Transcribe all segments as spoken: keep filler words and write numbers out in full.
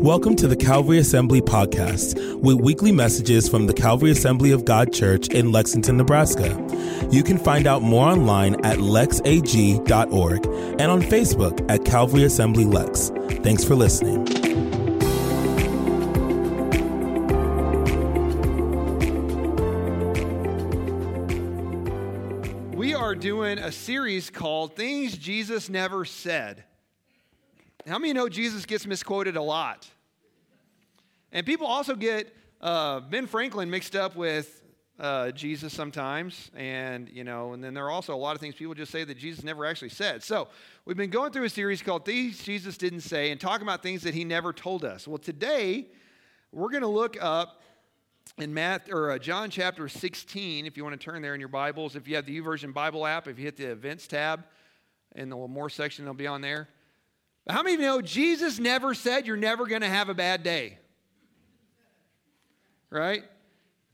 Welcome to the Calvary Assembly podcast, with weekly messages from the Calvary Assembly of God Church in Lexington, Nebraska. You can find out more online at lexag dot org and on Facebook at Calvary Assembly Lex. Thanks for listening. We are doing a series called Things Jesus Never Said. How many know Jesus gets misquoted a lot? And people also get uh, Ben Franklin mixed up with uh, Jesus sometimes. And, you know, and then there are also a lot of things people just say that Jesus never actually said. So we've been going through a series called Things Jesus Didn't Say and talking about things that he never told us. Well, today we're going to look up in Matt, or uh, John chapter sixteen, if you want to turn there in your Bibles. If you have the YouVersion Bible app, if you hit the events tab in the more section, it'll be on there. But how many of you know Jesus never said you're never going to have a bad day? Right?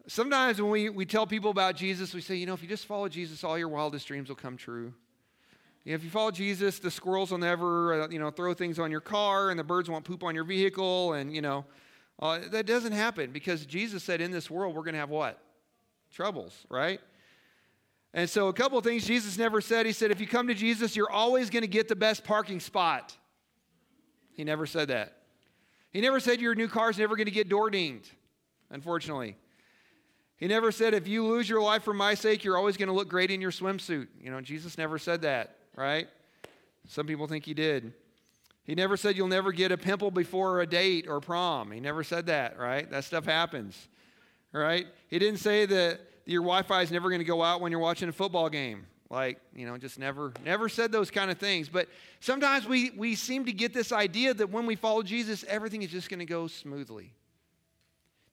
Sometimes when we, we tell people about Jesus, we say, you know, if you just follow Jesus, all your wildest dreams will come true. You know, if you follow Jesus, the squirrels will never, you know, throw things on your car, and the birds won't poop on your vehicle, and, you know, uh, that doesn't happen, because Jesus said in this world we're going to have what? Troubles, right? And so a couple of things Jesus never said. He said, if you come to Jesus, you're always going to get the best parking spot. He never said that. He never said your new car's never going to get door dinged, unfortunately. He never said, if you lose your life for my sake, you're always going to look great in your swimsuit. You know, Jesus never said that, right? Some people think he did. He never said you'll never get a pimple before a date or prom. He never said that, right? That stuff happens, right? He didn't say that your Wi-Fi is never going to go out when you're watching a football game. Like, you know, just never, never said those kind of things. But sometimes we, we seem to get this idea that when we follow Jesus, everything is just going to go smoothly.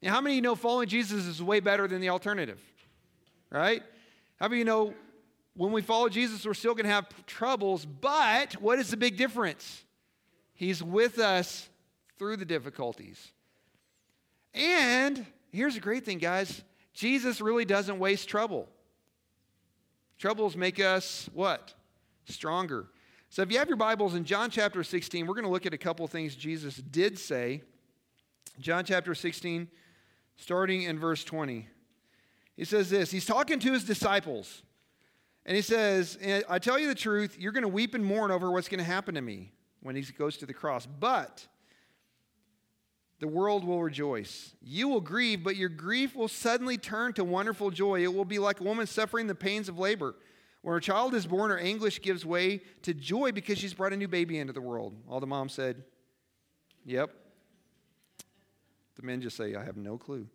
Now, how many of you know following Jesus is way better than the alternative, right? How many of you know when we follow Jesus, we're still going to have troubles, but what is the big difference? He's with us through the difficulties. And here's the great thing, guys. Jesus really doesn't waste trouble. Troubles make us, what? Stronger. So if you have your Bibles in John chapter sixteen, we're going to look at a couple things Jesus did say. John chapter sixteen, starting in verse twenty. He says this. He's talking to his disciples. And he says, I tell you the truth, you're going to weep and mourn over what's going to happen to me when he goes to the cross. But the world will rejoice. You will grieve, but your grief will suddenly turn to wonderful joy. It will be like a woman suffering the pains of labor. When her child is born, her anguish gives way to joy because she's brought a new baby into the world. All the moms said, yep. The men just say, I have no clue.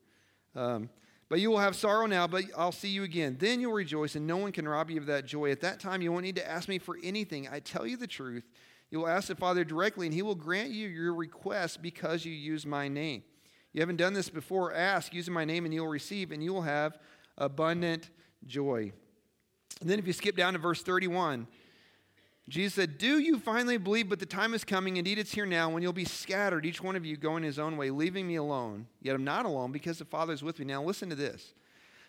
Um, but you will have sorrow now, but I'll see you again. Then you'll rejoice, and no one can rob you of that joy. At that time, you won't need to ask me for anything. I tell you the truth. You will ask the Father directly, and he will grant you your request because you use my name. You haven't done this before. Ask, using my name, and you'll receive, and you will have abundant joy. And then if you skip down to verse thirty-one, Jesus said, do you finally believe, but the time is coming, indeed it's here now, when you'll be scattered, each one of you going his own way, leaving me alone. Yet I'm not alone because the Father is with me. Now listen to this.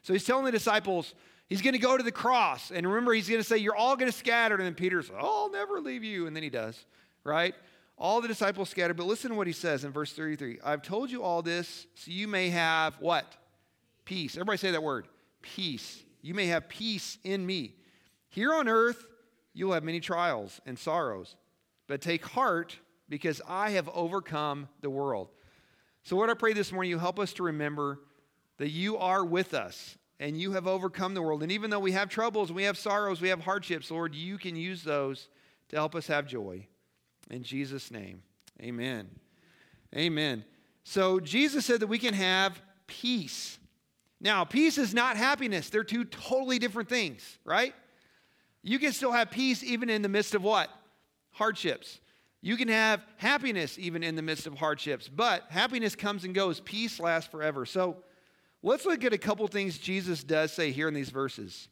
So he's telling the disciples, he's going to go to the cross. And remember, he's going to say, you're all going to scatter. And then Peter's, oh, I'll never leave you. And then he does, right? All the disciples scatter. But listen to what he says in verse thirty-three. I've told you all this so you may have what? Peace. Everybody say that word. Peace. You may have peace in me. Here on earth, you'll have many trials and sorrows. But take heart because I have overcome the world. So Lord, I pray this morning you help us to remember that you are with us. And you have overcome the world. And even though we have troubles, we have sorrows, we have hardships, Lord, you can use those to help us have joy. In Jesus' name, amen. Amen. So Jesus said that we can have peace. Now, peace is not happiness. They're two totally different things, right? You can still have peace even in the midst of what? Hardships. You can have happiness even in the midst of hardships. But happiness comes and goes. Peace lasts forever. So let's look at a couple things Jesus does say here in these verses.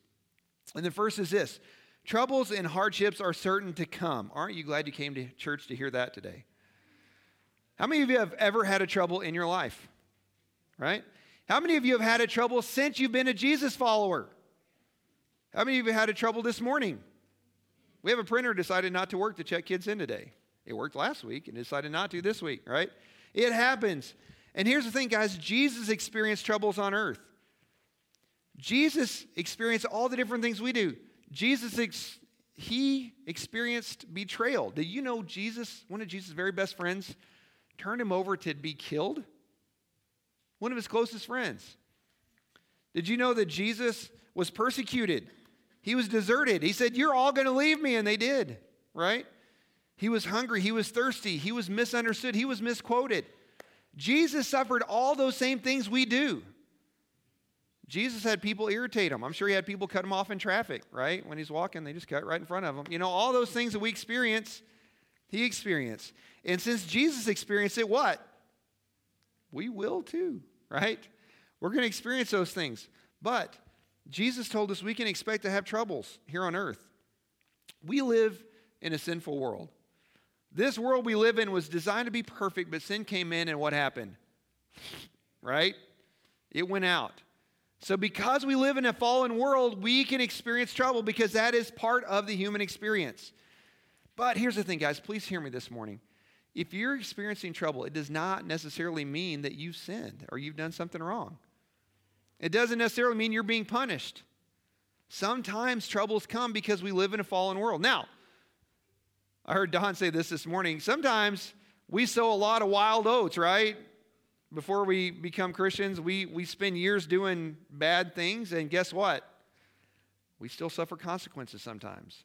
And the first is this. Troubles and hardships are certain to come. Aren't you glad you came to church to hear that today? How many of you have ever had a trouble in your life? Right? How many of you have had a trouble since you've been a Jesus follower? How many of you had a trouble this morning? We have a printer decided not to work to check kids in today. It worked last week and decided not to this week, right? It happens. And here's the thing, guys. Jesus experienced troubles on earth. Jesus experienced all the different things we do. Jesus, ex- he experienced betrayal. Did you know Jesus, one of Jesus' very best friends, turned him over to be killed? One of his closest friends. Did you know that Jesus was persecuted? He was deserted. He said, "You're all going to leave me," and they did, right? He was hungry. He was thirsty. He was misunderstood. He was misquoted. Jesus suffered all those same things we do. Jesus had people irritate him. I'm sure he had people cut him off in traffic, right? When he's walking, they just cut right in front of him. You know, all those things that we experience, he experienced. And since Jesus experienced it, what? We will too, right? We're going to experience those things. But Jesus told us we can expect to have troubles here on earth. We live in a sinful world. This world we live in was designed to be perfect, but sin came in, and what happened? Right? It went out. So because we live in a fallen world, we can experience trouble because that is part of the human experience. But here's the thing, guys. Please hear me this morning. If you're experiencing trouble, it does not necessarily mean that you've sinned or you've done something wrong. It doesn't necessarily mean you're being punished. Sometimes troubles come because we live in a fallen world. Now, I heard Don say this this morning. Sometimes we sow a lot of wild oats, right? Before we become Christians, we, we spend years doing bad things, and guess what? We still suffer consequences sometimes.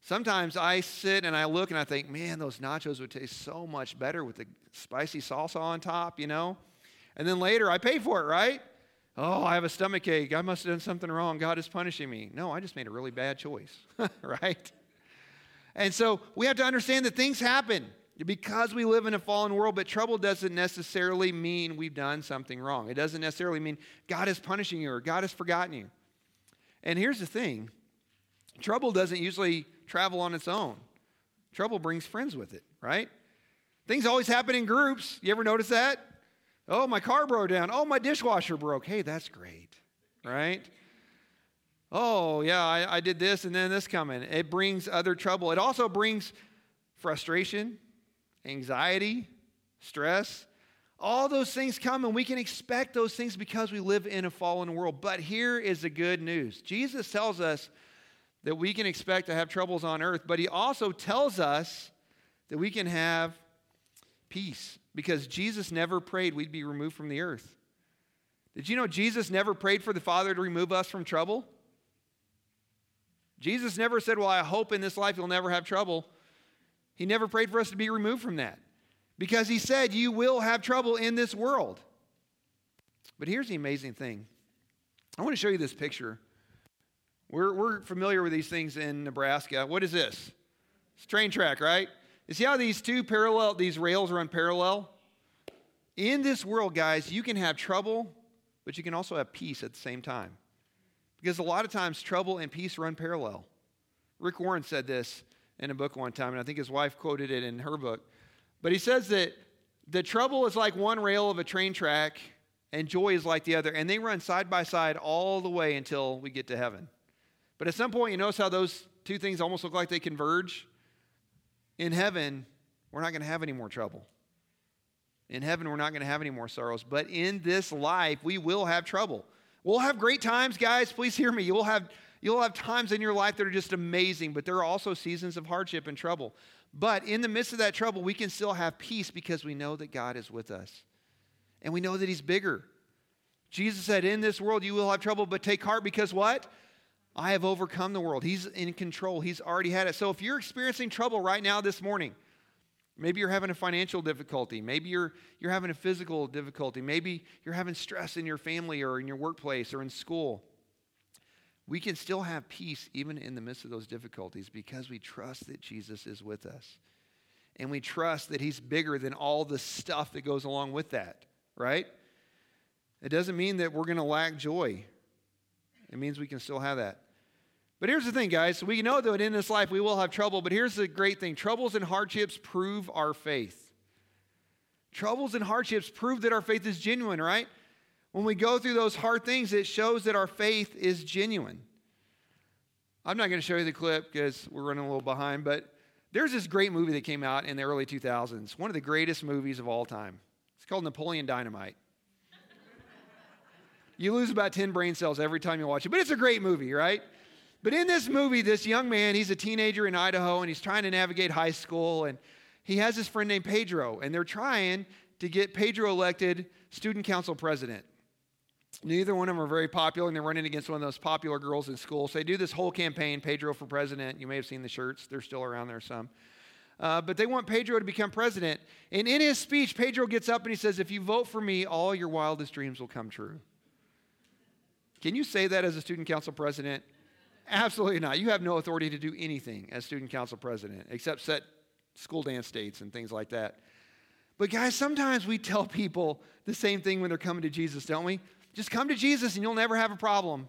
Sometimes I sit and I look and I think, man, those nachos would taste so much better with the spicy salsa on top, you know? And then later I pay for it, right? Oh, I have a stomach ache. I must have done something wrong. God is punishing me. No, I just made a really bad choice, right? And so we have to understand that things happen because we live in a fallen world, but trouble doesn't necessarily mean we've done something wrong. It doesn't necessarily mean God is punishing you or God has forgotten you. And here's the thing. Trouble doesn't usually travel on its own. Trouble brings friends with it, right? Things always happen in groups. You ever notice that? Oh, my car broke down. Oh, my dishwasher broke. Hey, that's great, right? Oh, yeah, I, I did this, and then this coming. It brings other trouble. It also brings frustration, anxiety, stress. All those things come, and we can expect those things because we live in a fallen world. But here is the good news. Jesus tells us that we can expect to have troubles on earth, but he also tells us that we can have peace because Jesus never prayed we'd be removed from the earth. Did you know Jesus never prayed for the Father to remove us from trouble? Jesus never said, well, I hope in this life you'll never have trouble. He never prayed for us to be removed from that because he said you will have trouble in this world. But here's the amazing thing. I want to show you this picture. We're, we're familiar with these things in Nebraska. What is this? It's a train track, right? You see how these two parallel, these rails run parallel? In this world, guys, you can have trouble, but you can also have peace at the same time. Because a lot of times, trouble and peace run parallel. Rick Warren said this in a book one time, and I think his wife quoted it in her book. But he says that the trouble is like one rail of a train track, and joy is like the other. And they run side by side all the way until we get to heaven. But at some point, you notice how those two things almost look like they converge? In heaven, we're not going to have any more trouble. In heaven, we're not going to have any more sorrows. But in this life, we will have trouble. We'll have great times, guys. Please hear me. You'll have, you'll have times in your life that are just amazing, but there are also seasons of hardship and trouble. But in the midst of that trouble, we can still have peace because we know that God is with us. And we know that he's bigger. Jesus said, in this world you will have trouble, but take heart because what? I have overcome the world. He's in control. He's already had it. So if you're experiencing trouble right now this morning, maybe you're having a financial difficulty. Maybe you're you're having a physical difficulty. Maybe you're having stress in your family or in your workplace or in school. We can still have peace even in the midst of those difficulties because we trust that Jesus is with us. And we trust that he's bigger than all the stuff that goes along with that, right? It doesn't mean that we're going to lack joy. It means we can still have that. But here's the thing, guys. We know that in this life we will have trouble, but here's the great thing. Troubles and hardships prove our faith. Troubles and hardships prove that our faith is genuine, right? When we go through those hard things, it shows that our faith is genuine. I'm not going to show you the clip because we're running a little behind, but There's this great movie that came out in the early two thousands, one of the greatest movies of all time. It's called Napoleon Dynamite. You lose about ten brain cells every time you watch it, but it's a great movie, right? But in this movie, this young man, he's a teenager in Idaho, and he's trying to navigate high school, and he has this friend named Pedro, and they're trying to get Pedro elected student council president. Neither one of them are very popular, and they're running against one of those popular girls in school. So they do this whole campaign, Pedro for president. You may have seen the shirts. They're still around there some. Uh, but they want Pedro to become president. And in his speech, Pedro gets up and he says, if you vote for me, all your wildest dreams will come true. Can you say that as a student council president? Absolutely not. You have no authority to do anything as student council president except set school dance dates and things like that. But guys, sometimes we tell people the same thing when they're coming to Jesus, don't we? Just come to Jesus and you'll never have a problem.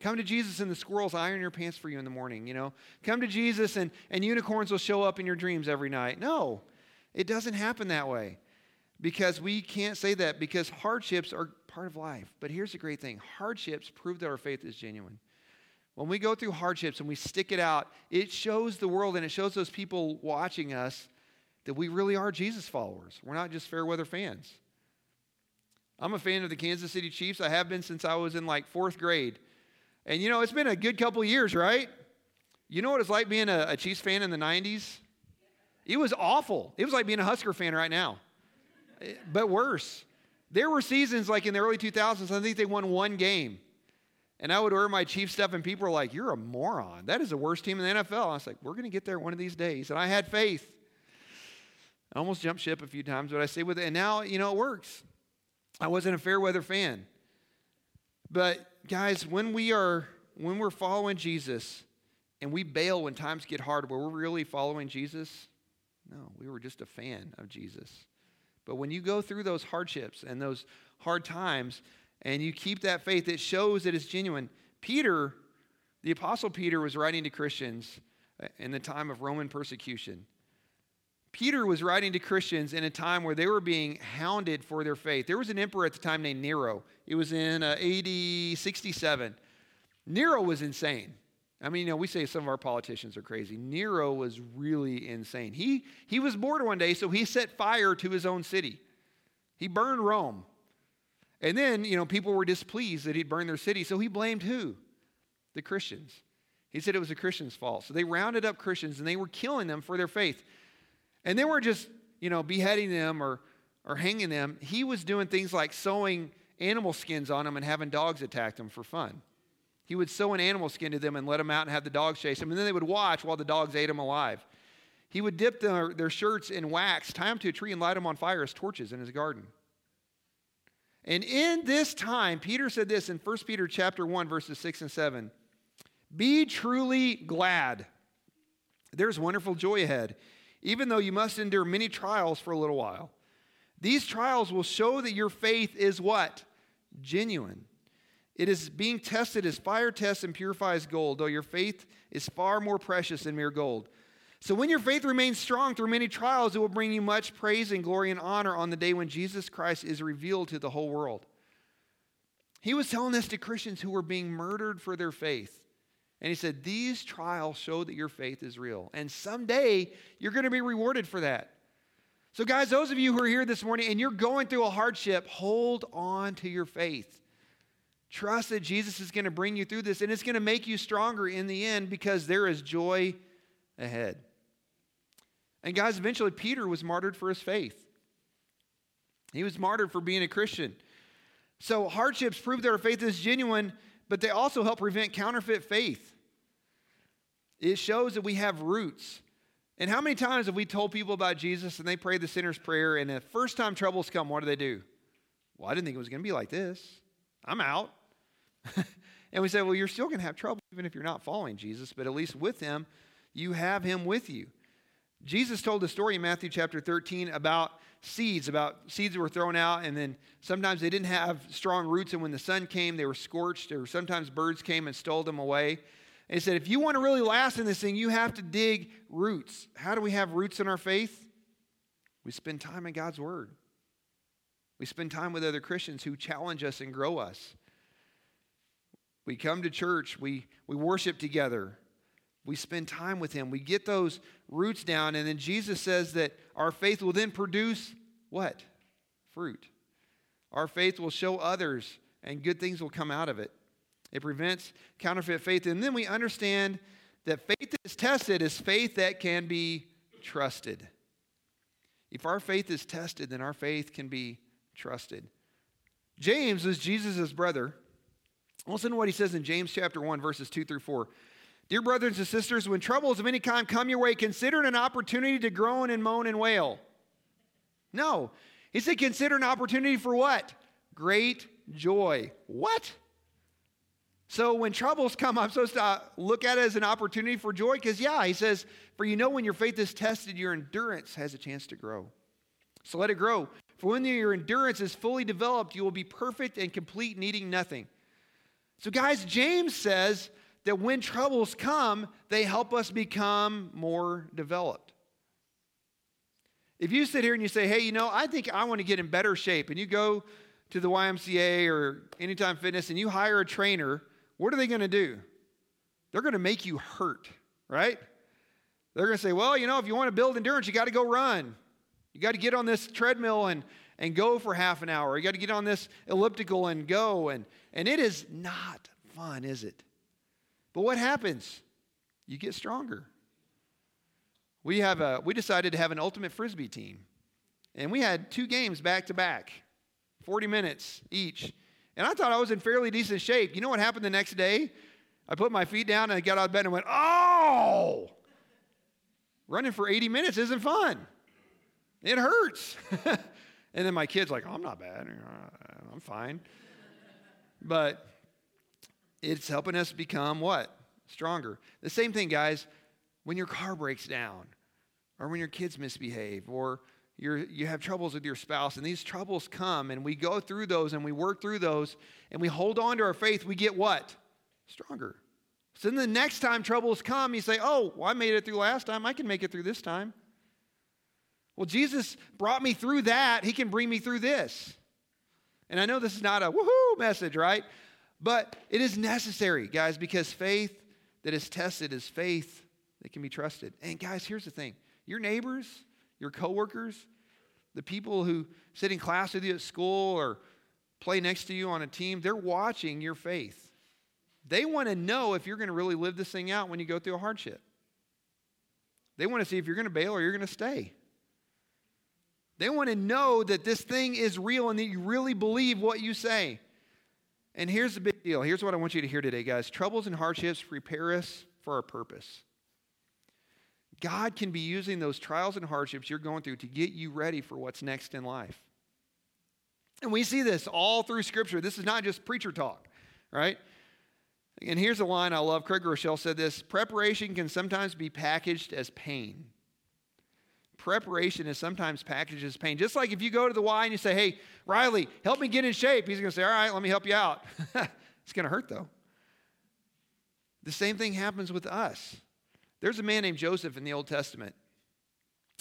Come to Jesus and the squirrels iron your pants for you in the morning, you know. Come to Jesus and, and unicorns will show up in your dreams every night. No, it doesn't happen that way because we can't say that because hardships are part of life. But here's the great thing. Hardships prove that our faith is genuine. When we go through hardships and we stick it out, it shows the world and it shows those people watching us that we really are Jesus followers. We're not just fair weather fans. I'm a fan of the Kansas City Chiefs. I have been since I was in like fourth grade. And, you know, it's been a good couple years, right? You know what it's like being a, a Chiefs fan in the nineties? It was awful. It was like being a Husker fan right now, but worse. There were seasons like in the early two thousands, I think they won one game. And I would order my Chiefs stuff, and people were like, you're a moron. That is the worst team in the N F L. I was like, we're going to get there one of these days. And I had faith. I almost jumped ship a few times, but I stayed with it. And now, you know, it works. I wasn't a fair weather fan. But, guys, when, we are, when we're following Jesus and we bail when times get hard, were we really following Jesus? No, we were just a fan of Jesus. But when you go through those hardships and those hard times, and you keep that faith, it shows that it's genuine. Peter, the Apostle Peter, was writing to Christians in the time of Roman persecution. Peter was writing to Christians in a time where they were being hounded for their faith. There was an emperor at the time named Nero. It was in A D sixty-seven. Nero was insane. I mean, you know, we say some of our politicians are crazy. Nero was really insane. He, he was bored one day, so he set fire to his own city. He burned Rome. And then, you know, people were displeased that he'd burned their city. So he blamed who? The Christians. He said it was the Christians' fault. So they rounded up Christians and they were killing them for their faith. And they were just, you know, beheading them or, or hanging them. He was doing things like sewing animal skins on them and having dogs attack them for fun. He would sew an animal skin to them and let them out and have the dogs chase them. And then they would watch while the dogs ate them alive. He would dip their, their shirts in wax, tie them to a tree, and light them on fire as torches in his garden. And in this time, Peter said this in First Peter chapter one, verses six and seven. Be truly glad. There's wonderful joy ahead, even though you must endure many trials for a little while. These trials will show that your faith is what? Genuine. It is being tested as fire tests and purifies gold, though your faith is far more precious than mere gold. So when your faith remains strong through many trials, it will bring you much praise and glory and honor on the day when Jesus Christ is revealed to the whole world. He was telling this to Christians who were being murdered for their faith. And he said, these trials show that your faith is real. And someday you're going to be rewarded for that. So guys, those of you who are here this morning and you're going through a hardship, hold on to your faith. Trust that Jesus is going to bring you through this. And it's going to make you stronger in the end because there is joy ahead. And guys, eventually Peter was martyred for his faith. He was martyred for being a Christian. So hardships prove that our faith is genuine, but they also help prevent counterfeit faith. It shows that we have roots. And how many times have we told people about Jesus and they pray the sinner's prayer and the first time troubles come, what do they do? Well, I didn't think it was going to be like this. I'm out. And we say, well, you're still going to have trouble even if you're not following Jesus, but at least with him, you have him with you. Jesus told a story in Matthew chapter thirteen about seeds, about seeds that were thrown out, and then sometimes they didn't have strong roots, and when the sun came, they were scorched, or sometimes birds came and stole them away. And he said, if you want to really last in this thing, you have to dig roots. How do we have roots in our faith? We spend time in God's Word. We spend time with other Christians who challenge us and grow us. We come to church. We, we worship together. We spend time with him. We get those roots down. And then Jesus says that our faith will then produce what? Fruit. Our faith will show others, and good things will come out of it. It prevents counterfeit faith. And then we understand that faith that is tested is faith that can be trusted. If our faith is tested, then our faith can be trusted. James is Jesus' brother. Listen to what he says in James chapter one, verses two through four. Dear brothers and sisters, when troubles of any kind come your way, consider it an opportunity to groan and moan and wail. No. He said consider an opportunity for what? Great joy. What? So when troubles come, I'm supposed to look at it as an opportunity for joy? Because yeah, he says, for you know when your faith is tested, your endurance has a chance to grow. So let it grow. For when your endurance is fully developed, you will be perfect and complete, needing nothing. So guys, James says that when troubles come, they help us become more developed. If you sit here and you say, hey, you know, I think I want to get in better shape, and you go to the Y M C A or Anytime Fitness and you hire a trainer, what are they going to do? They're going to make you hurt, right? They're going to say, well, you know, if you want to build endurance, you got to go run. You got to get on this treadmill and, and go for half an hour. You got to get on this elliptical and go. And, and it is not fun, is it? But what happens? You get stronger. We have a we decided to have an ultimate frisbee team, and we had two games back to back, forty minutes each. And I thought I was in fairly decent shape. You know what happened the next day? I put my feet down and I got out of bed and went, "Oh! Running for eighty minutes isn't fun. It hurts." And then my kid's like, "Oh, I'm not bad. I'm fine." But it's helping us become what? Stronger. The same thing, guys. When your car breaks down, or when your kids misbehave, or you're, you have troubles with your spouse, and these troubles come, and we go through those, and we work through those, and we hold on to our faith, we get what? Stronger. So then the next time troubles come, you say, oh, well, I made it through last time. I can make it through this time. Well, Jesus brought me through that. He can bring me through this. And I know this is not a woohoo message, right? But it is necessary, guys, because faith that is tested is faith that can be trusted. And guys, here's the thing. Your neighbors, your coworkers, the people who sit in class with you at school or play next to you on a team, they're watching your faith. They want to know if you're going to really live this thing out when you go through a hardship. They want to see if you're going to bail or you're going to stay. They want to know that this thing is real and that you really believe what you say. And here's the big deal. Here's what I want you to hear today, guys. Troubles and hardships prepare us for our purpose. God can be using those trials and hardships you're going through to get you ready for what's next in life. And we see this all through Scripture. This is not just preacher talk, right? And here's a line I love. Craig Rochelle said this: preparation can sometimes be packaged as pain. Preparation is sometimes packaged as pain. Just like if you go to the Y and you say, hey, Riley, help me get in shape. He's going to say, all right, let me help you out. It's going to hurt, though. The same thing happens with us. There's a man named Joseph in the Old Testament.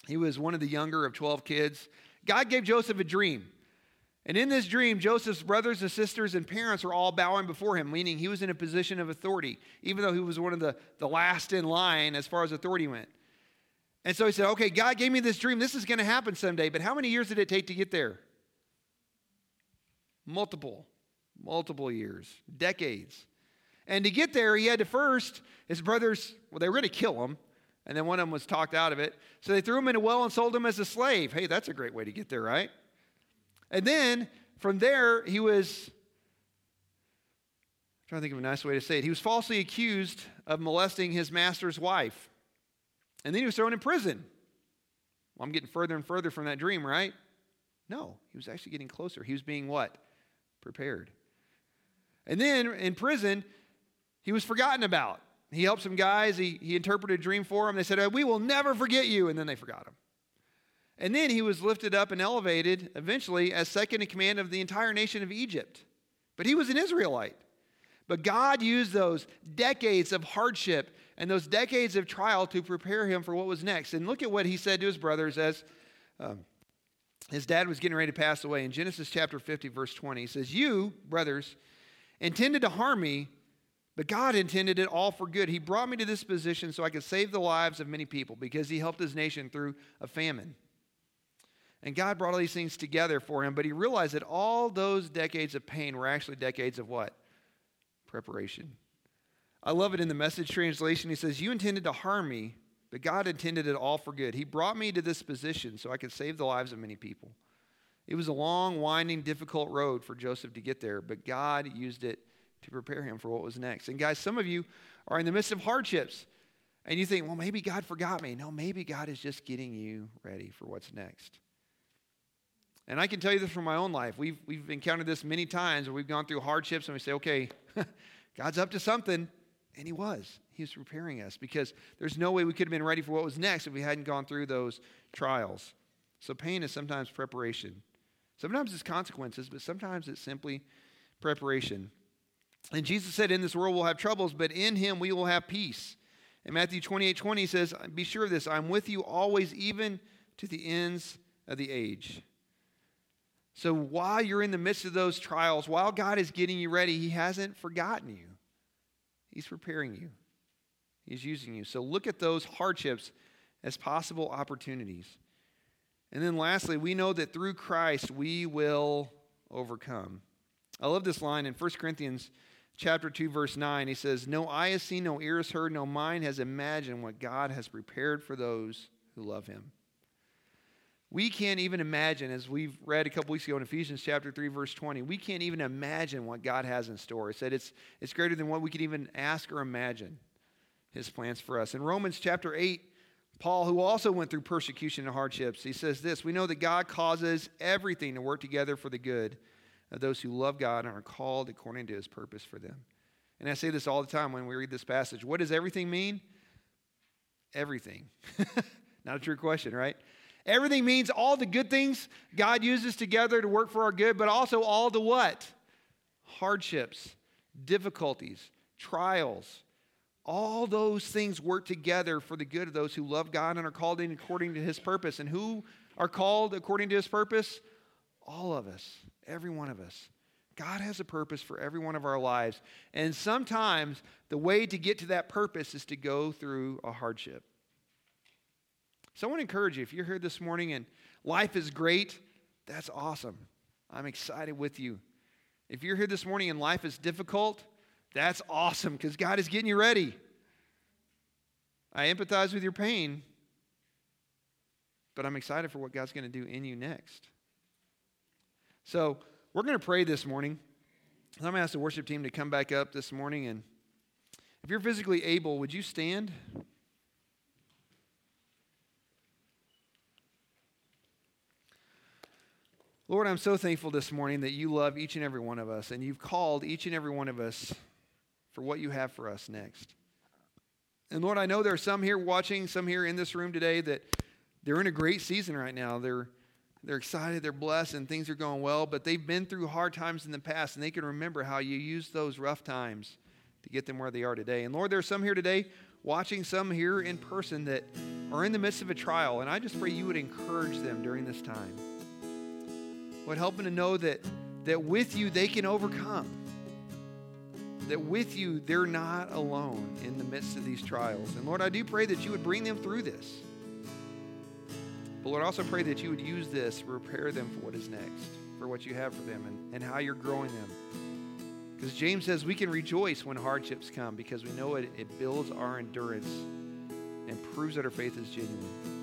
He was one of the younger of twelve kids. God gave Joseph a dream. And in this dream, Joseph's brothers and sisters and parents were all bowing before him, meaning he was in a position of authority, even though he was one of the, the last in line as far as authority went. And so he said, okay, God gave me this dream. This is going to happen someday. But how many years did it take to get there? Multiple, multiple years, decades. And to get there, he had to first, his brothers, well, they were going to kill him. And then one of them was talked out of it. So they threw him in a well and sold him as a slave. Hey, that's a great way to get there, right? And then from there, he was, I'm trying to think of a nice way to say it. He was falsely accused of molesting his master's wife. And then he was thrown in prison. Well, I'm getting further and further from that dream, right? No, he was actually getting closer. He was being what? Prepared. And then in prison, he was forgotten about. He helped some guys. He, he interpreted a dream for them. They said, oh, we will never forget you. And then they forgot him. And then he was lifted up and elevated eventually as second in command of the entire nation of Egypt. But he was an Israelite. But God used those decades of hardship and those decades of trial to prepare him for what was next. And look at what he said to his brothers as um, his dad was getting ready to pass away. In Genesis chapter fifty, verse twenty, he says, you, brothers, intended to harm me, But God intended it all for good. He brought me to this position so I could save the lives of many people because he helped his nation through a famine. And God brought all these things together for him, but he realized that all those decades of pain were actually decades of what? Preparation. I love it in the Message translation. He says, you intended to harm me, but God intended it all for good. He brought me to this position so I could save the lives of many people. It was a long, winding, difficult road for Joseph to get there, but God used it to prepare him for what was next. And guys, some of you are in the midst of hardships, and you think, well, maybe God forgot me. No, maybe God is just getting you ready for what's next. And I can tell you this from my own life. We've, we've encountered this many times where we've gone through hardships, and we say, okay, God's up to something. And he was. He was preparing us because there's no way we could have been ready for what was next if we hadn't gone through those trials. So pain is sometimes preparation. Sometimes it's consequences, but sometimes it's simply preparation. And Jesus said, in this world we'll have troubles, but in him we will have peace. And Matthew twenty-eight twenty says, be sure of this, I'm with you always, even to the ends of the age. So while you're in the midst of those trials, while God is getting you ready, he hasn't forgotten you. He's preparing you. He's using you. So look at those hardships as possible opportunities. And then lastly, we know that through Christ we will overcome. I love this line in First Corinthians chapter two, verse nine. He says, no eye has seen, no ear has heard, no mind has imagined what God has prepared for those who love him. We can't even imagine, as we've read a couple weeks ago in Ephesians chapter three, verse twenty, we can't even imagine what God has in store. It said it's, it's greater than what we could even ask or imagine, his plans for us. In Romans chapter eight, Paul, who also went through persecution and hardships, he says this, we know that God causes everything to work together for the good of those who love God and are called according to his purpose for them. And I say this all the time when we read this passage. What does everything mean? Everything. Not a true question, right? Everything means all the good things God uses together to work for our good, but also all the what? Hardships, difficulties, trials. All those things work together for the good of those who love God and are called in according to his purpose. And who are called according to his purpose? All of us, every one of us. God has a purpose for every one of our lives. And sometimes the way to get to that purpose is to go through a hardship. So I want to encourage you, if you're here this morning and life is great, that's awesome. I'm excited with you. If you're here this morning and life is difficult, that's awesome because God is getting you ready. I empathize with your pain, but I'm excited for what God's going to do in you next. So we're going to pray this morning. I'm going to ask the worship team to come back up this morning. And if you're physically able, would you stand? Lord, I'm so thankful this morning that you love each and every one of us, and you've called each and every one of us for what you have for us next. And Lord, I know there are some here watching, some here in this room today that they're in a great season right now. They're, they're excited, they're blessed, and things are going well, but they've been through hard times in the past, and they can remember how you used those rough times to get them where they are today. And Lord, there are some here today watching, some here in person that are in the midst of a trial, and I just pray you would encourage them during this time. But help them to know that, that with you they can overcome. That with you they're not alone in the midst of these trials. And Lord, I do pray that you would bring them through this. But Lord, I also pray that you would use this to prepare them for what is next, for what you have for them and, and how you're growing them. Because James says we can rejoice when hardships come because we know it, it builds our endurance and proves that our faith is genuine.